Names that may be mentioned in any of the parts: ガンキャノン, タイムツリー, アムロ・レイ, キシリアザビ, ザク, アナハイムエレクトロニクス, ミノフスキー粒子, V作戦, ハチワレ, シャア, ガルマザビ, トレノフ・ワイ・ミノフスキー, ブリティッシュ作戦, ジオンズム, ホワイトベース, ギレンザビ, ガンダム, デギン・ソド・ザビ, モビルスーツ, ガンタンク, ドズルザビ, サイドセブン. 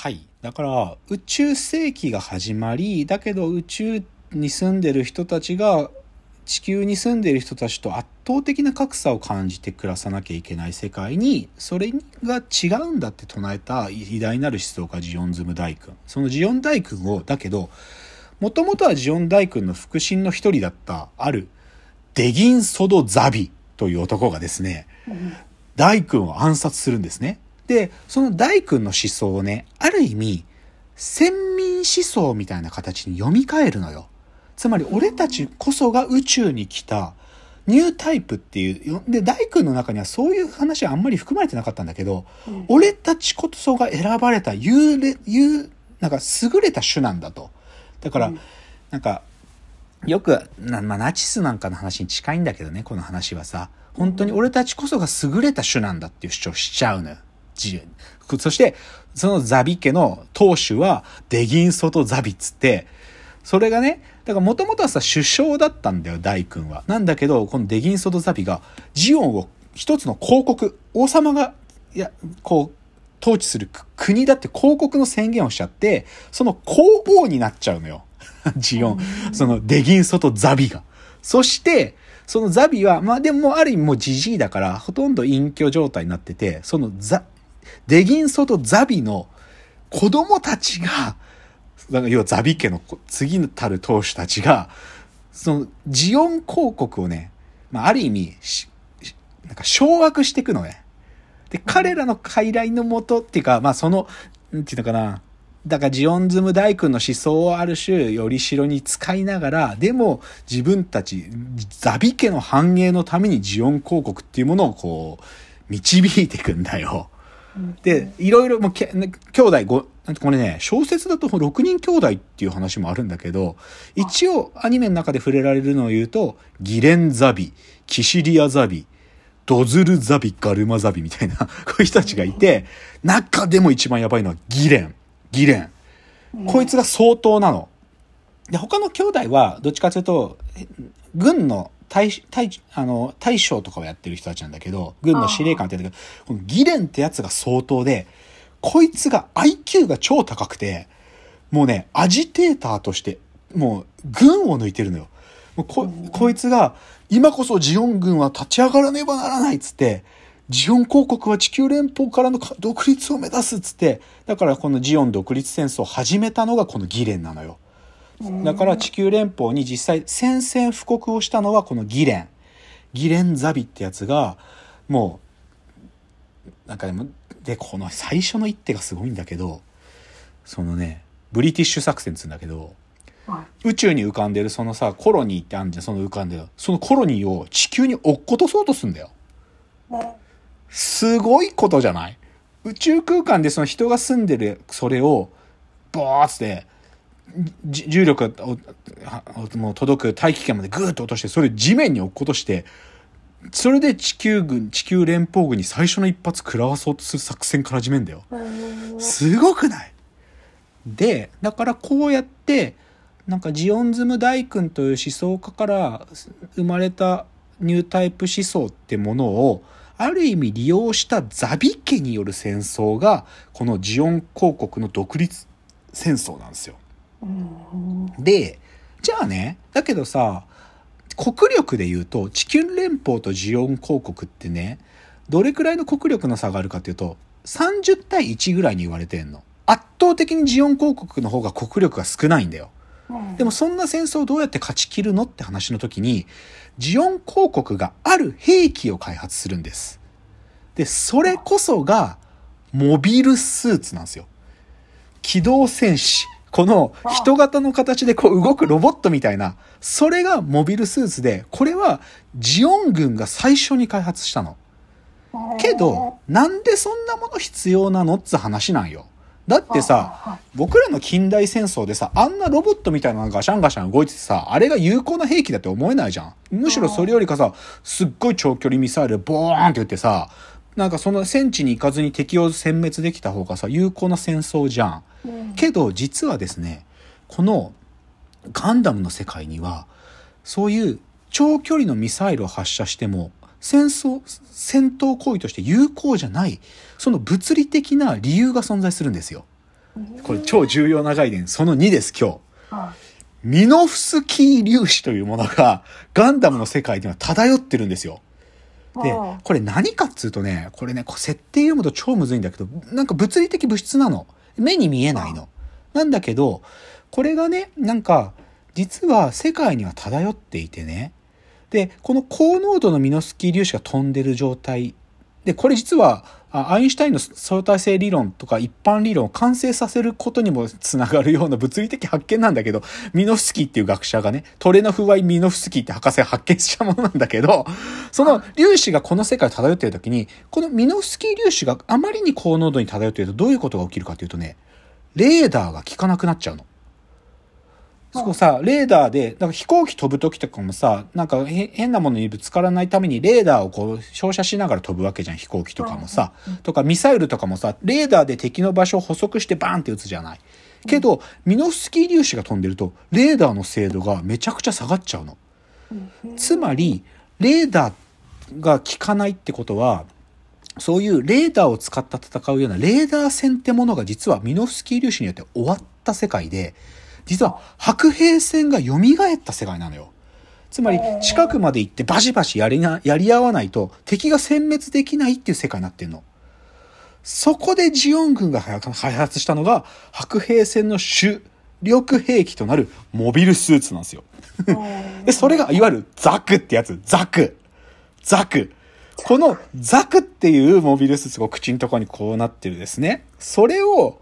はい。だから宇宙世紀が始まり、だけど宇宙に住んでる人たちが地球に住んでいる人たちと圧倒的な格差を感じて暮らさなきゃいけない世界に、それが違うんだって唱えた偉大なる思想家ジオンズム大君。そのジオン大君を、だけどもともとはジオン大君の腹心の一人だったあるデギン・ソド・ザビという男がですね、大君を暗殺するんですね。で、その大君の思想をね、ある意味先民思想みたいな形に読み替えるのよ。つまり俺たちこそが宇宙に来たニュータイプっていう。で、大君の中にはそういう話はあんまり含まれてなかったんだけど、俺たちこそが選ばれたなんか優れた種なんだと。だから、なんか、よく、ナチスなんかの話に近いんだけどね、この話はさ。本当に俺たちこそが優れた種なんだっていう主張しちゃうのよ。そして、そのザビ家の当主はデギン・ソド・ザビっつって、それがね、だからもともとはさ首相だったんだよ大君は。なんだけどこのデギン・ソド・ザビがジオンを一つの公国、王様がこう統治する国だって公国の宣言をしちゃって、その公王になっちゃうのよジオン、そのデギン・ソド・ザビが。そしてそのザビはまあでもある意味もうジジイだからほとんど隠居状態になってて、そのデギン・ソド・ザビの子供たちが、だから要はザビ家の次のたる当主たちがそのジオン公国をね、まあ、ある意味なんか掌握していくのね。で、彼らの傀儡のもとっていうか、まあそのなんていうのかな、だからジオンズム大君の思想をある種よりしろに使いながら、でも自分たちザビ家の繁栄のためにジオン公国っていうものをこう導いていくんだよ。で、いろいろもう兄弟これね、小説だと6人兄弟っていう話もあるんだけど、一応アニメの中で触れられるのを言うと、ギレンザビ、キシリアザビ、ドズルザビ、ガルマザビみたいな、こういう人たちがいて、中でも一番やばいのはギレン。こいつが相当なの。で、他の兄弟は、どっちかというと、軍の大将とかをやってる人たちなんだけど、軍の司令官ってやってるけど、このギレンってやつが相当で、こいつが IQ が超高くて、もうね、アジテーターとして、もう、軍を抜いてるのよ。もうこいつが、今こそジオン軍は立ち上がらねばならないっつって、ジオン公国は地球連邦からの独立を目指すっつって、だからこのジオン独立戦争を始めたのがこのギレンなのよ。だから地球連邦に実際宣戦布告をしたのはこのギレン。ギレンザビってやつが、もう、なんかでも、でこの最初の一手がすごいんだけど、そのねブリティッシュ作戦っつうんだけど、宇宙に浮かんでるそのさコロニーってあるじゃん、その浮かんでるそのコロニーを地球に落っことそうとすんだよ。すごいことじゃない？宇宙空間でその人が住んでるそれをバーッて重力が届く大気圏までグーッと落として、それを地面に落っことして、それで地球連邦軍に最初の一発食らわそうとする作戦から始めんだよ。すごくない？で、だからこうやって、なんかジオンズム大君という思想家から生まれたニュータイプ思想ってものを、ある意味利用したザビ家による戦争が、このジオン公国の独立戦争なんですよ。で、じゃあね、だけどさ、国力で言うと地球連邦とジオン公国ってね、どれくらいの国力の差があるかっていうと30対1ぐらいに言われてんの。圧倒的にジオン公国の方が国力が少ないんだよ。でもそんな戦争をどうやって勝ち切るのって話の時に、ジオン公国がある兵器を開発するんです。で、それこそがモビルスーツなんですよ。機動戦士、この人型の形でこう動くロボットみたいな、それがモビルスーツで、これはジオン軍が最初に開発したの。けど、なんでそんなもの必要なのって話なんよ。だってさ、僕らの近代戦争でさ、あんなロボットみたいなのがガシャンガシャン動いててさ、あれが有効な兵器だって思えないじゃん。むしろそれよりかさ、すっごい長距離ミサイルボーンって言ってさ、なんかその戦地に行かずに敵を殲滅できた方がさ有効な戦争じゃん。けど実はですね、このガンダムの世界にはそういう長距離のミサイルを発射しても戦闘行為として有効じゃない、その物理的な理由が存在するんですよ。これ超重要な概念、その2です、今日。ミノフスキー粒子というものがガンダムの世界には漂ってるんですよ。で、これ何かっつうとね、これね、設定読むと超むずいんだけど、なんか物理的物質なの。目に見えないの。なんだけど、これがね、なんか、実は世界には漂っていてね。で、この高濃度のミノフスキー粒子が飛んでる状態。で、これ実は、アインシュタインの相対性理論とか一般理論を完成させることにもつながるような物理的発見なんだけど、ミノフスキーっていう学者がね、トレノフ・ワイ・ミノフスキーって博士が発見したものなんだけど、その粒子がこの世界を漂っているときに、このミノフスキー粒子があまりに高濃度に漂っているとどういうことが起きるかというとね、レーダーが効かなくなっちゃうの。そこさ、レーダーで、なんか飛行機飛ぶときとかもさ、なんか変なものにぶつからないためにレーダーをこう照射しながら飛ぶわけじゃん、飛行機とかもさ。とかミサイルとかもさ、レーダーで敵の場所を捕捉してバーンって撃つじゃない。けど、ミノフスキー粒子が飛んでると、レーダーの精度がめちゃくちゃ下がっちゃうの。つまり、レーダーが効かないってことは、そういうレーダーを使った戦うようなレーダー戦ってものが実はミノフスキー粒子によって終わった世界で、実は白兵戦が蘇った世界なのよ。つまり近くまで行ってバシバシやり合わないと敵が殲滅できないっていう世界になってんの。そこでジオン軍が開発したのが白兵戦の主力兵器となるモビルスーツなんですよ。でそれがいわゆるザクってやつ。ザク。このザクっていうモビルスーツが口のところにこうなってるですね。それを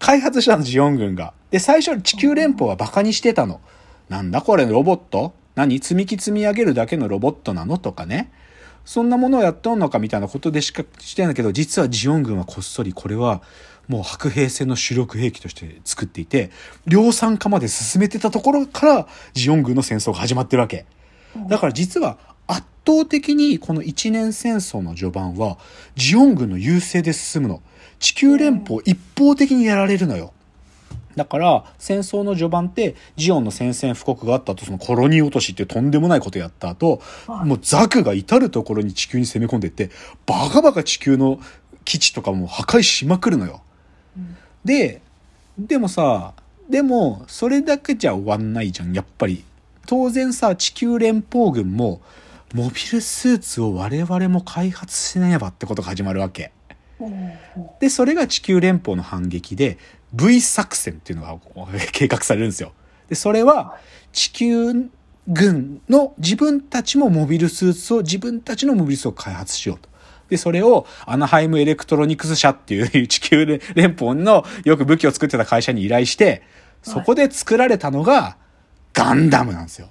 開発したのジオン軍が。で、最初地球連邦はバカにしてたの。なんだこれロボット？何？積み木積み上げるだけのロボットなの？とかね。そんなものをやっとんのかみたいなことでしかしてないんだけど、実はジオン軍はこっそりこれはもう白兵戦の主力兵器として作っていて、量産化まで進めてたところからジオン軍の戦争が始まってるわけ。だから実は圧倒的にこの一年戦争の序盤はジオン軍の優勢で進むの。地球連邦一方的にやられるのよ。だから戦争の序盤ってジオンの宣戦布告があった後、そのコロニー落としっていうとんでもないことをやった後、もうザクが至るところに地球に攻め込んでいってバカバカ地球の基地とかも破壊しまくるのよ。でもそれだけじゃ終わんないじゃん。やっぱり当然さ、地球連邦軍もモビルスーツを我々も開発しねばってことが始まるわけで、それが地球連邦の反撃で V 作戦っていうのが計画されるんですよ。で、それは地球軍の自分たちのモビルスーツを開発しようと。で、それをアナハイムエレクトロニクス社っていう地球連邦のよく武器を作ってた会社に依頼して、そこで作られたのがガンダムなんですよ。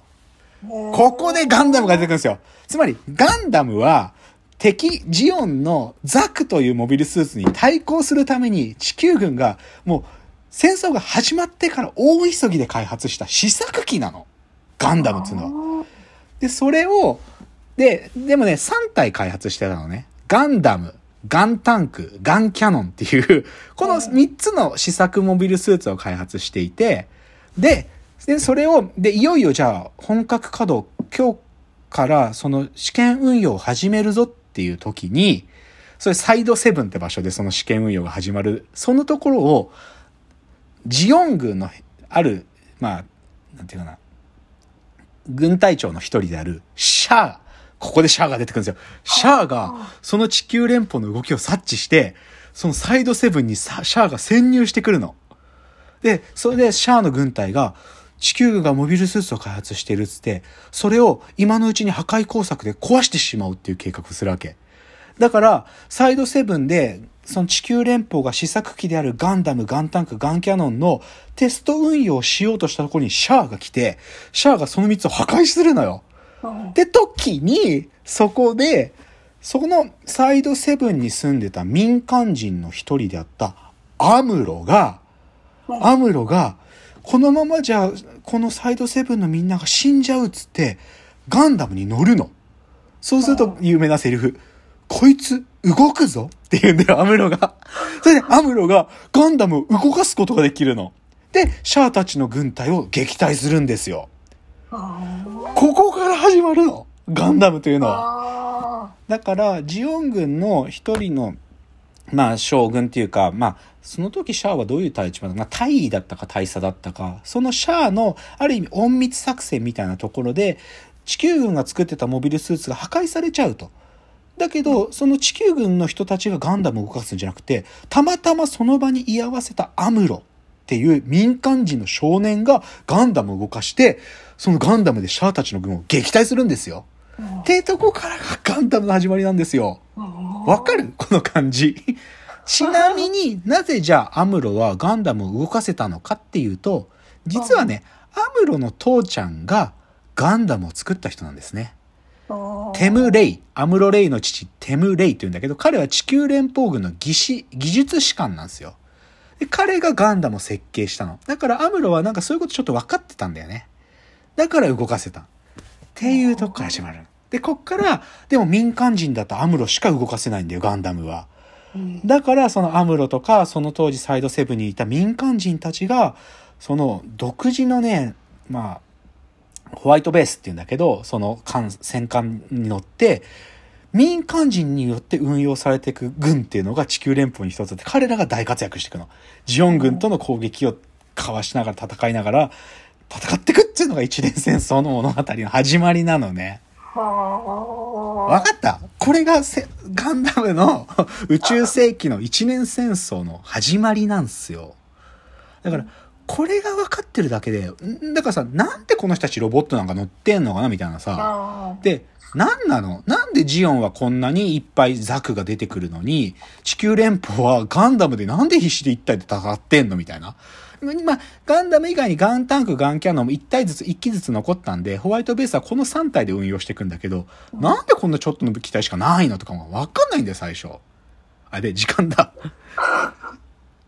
ここでガンダムが出てくるんですよ。つまりガンダムはジオンのザクというモビルスーツに対抗するために地球軍がもう戦争が始まってから大急ぎで開発した試作機なの。ガンダムっていうのは。で、それを、でもね、3体開発してたのね。ガンダム、ガンタンク、ガンキャノンっていう、この3つの試作モビルスーツを開発していて、でそれを、いよいよじゃあ本格稼働、今日からその試験運用を始めるぞっていう時に、それサイドセブンって場所でその試験運用が始まる、そのところをジオン軍のある、なんていうかな、軍隊長の一人であるシャア、ここでシャアが出てくるんですよ。シャアがその地球連邦の動きを察知して、そのサイドセブンにシャアが潜入してくるので、それでシャアの軍隊が地球軍がモビルスーツを開発してるっつって、それを今のうちに破壊工作で壊してしまうっていう計画をするわけだから、サイドセブンでその地球連邦が試作機であるガンダム、ガンタンク、ガンキャノンのテスト運用をしようとしたところにシャアが来て、シャアがその3つを破壊するのよ。で時にそこでそのサイドセブンに住んでた民間人の一人であったアムロがこのままじゃこのサイドセブンのみんなが死んじゃうっつってガンダムに乗るの。そうすると有名なセリフ、こいつ動くぞって言うんだよ、アムロが。それでアムロがガンダムを動かすことができるので、シャアたちの軍隊を撃退するんですよ。ここから始まるの、ガンダムというのは。だからジオン軍の一人のまあ将軍っていうか、まあその時シャアはどういう立場だったか、大尉だったか大佐だったか、そのシャアのある意味隠密作戦みたいなところで地球軍が作ってたモビルスーツが破壊されちゃうと。だけどその地球軍の人たちがガンダムを動かすんじゃなくて、たまたまその場に居合わせたアムロっていう民間人の少年がガンダムを動かして、そのガンダムでシャアたちの軍を撃退するんですよ、うん、ってとこからがガンダムの始まりなんですよ。わかる？この感じ。ちなみになぜじゃあアムロはガンダムを動かせたのかっていうと、実はね、アムロの父ちゃんがガンダムを作った人なんですね。テム・レイ、アムロ・レイの父テム・レイというんだけど、彼は地球連邦軍の技術士官なんですよ。で彼がガンダムを設計したの。だからアムロはなんかそういうことちょっと分かってたんだよね。だから動かせたっていうとこから始まる。でこっからでも民間人だとアムロしか動かせないんだよ、ガンダムは。だからそのアムロとかその当時サイドセブンにいた民間人たちがその独自のね、まあホワイトベースっていうんだけど、その戦艦に乗って民間人によって運用されていく軍っていうのが地球連邦に一つあって、彼らが大活躍していくの。ジオン軍との攻撃をかわしながら戦っていくっていうのが一連戦争の物語の始まりなのね。わかった？これがガンダムの宇宙世紀の一年戦争の始まりなんすよ。だからこれが分かってるだけで、だからさ、なんでこの人たちロボットなんか乗ってんのかなみたいなさ。で、なんなの？なんでジオンはこんなにいっぱいザクが出てくるのに、地球連邦はガンダムでなんで必死で一体で戦ってんのみたいな。まあ、ガンダム以外にガンタンク、ガンキャノンも1体ずつ、1機ずつ残ったんで、ホワイトベースはこの3体で運用していくんだけど、なんでこんなちょっとの機体しかないのとかもわかんないんだよ、最初。あ、で、時間だ。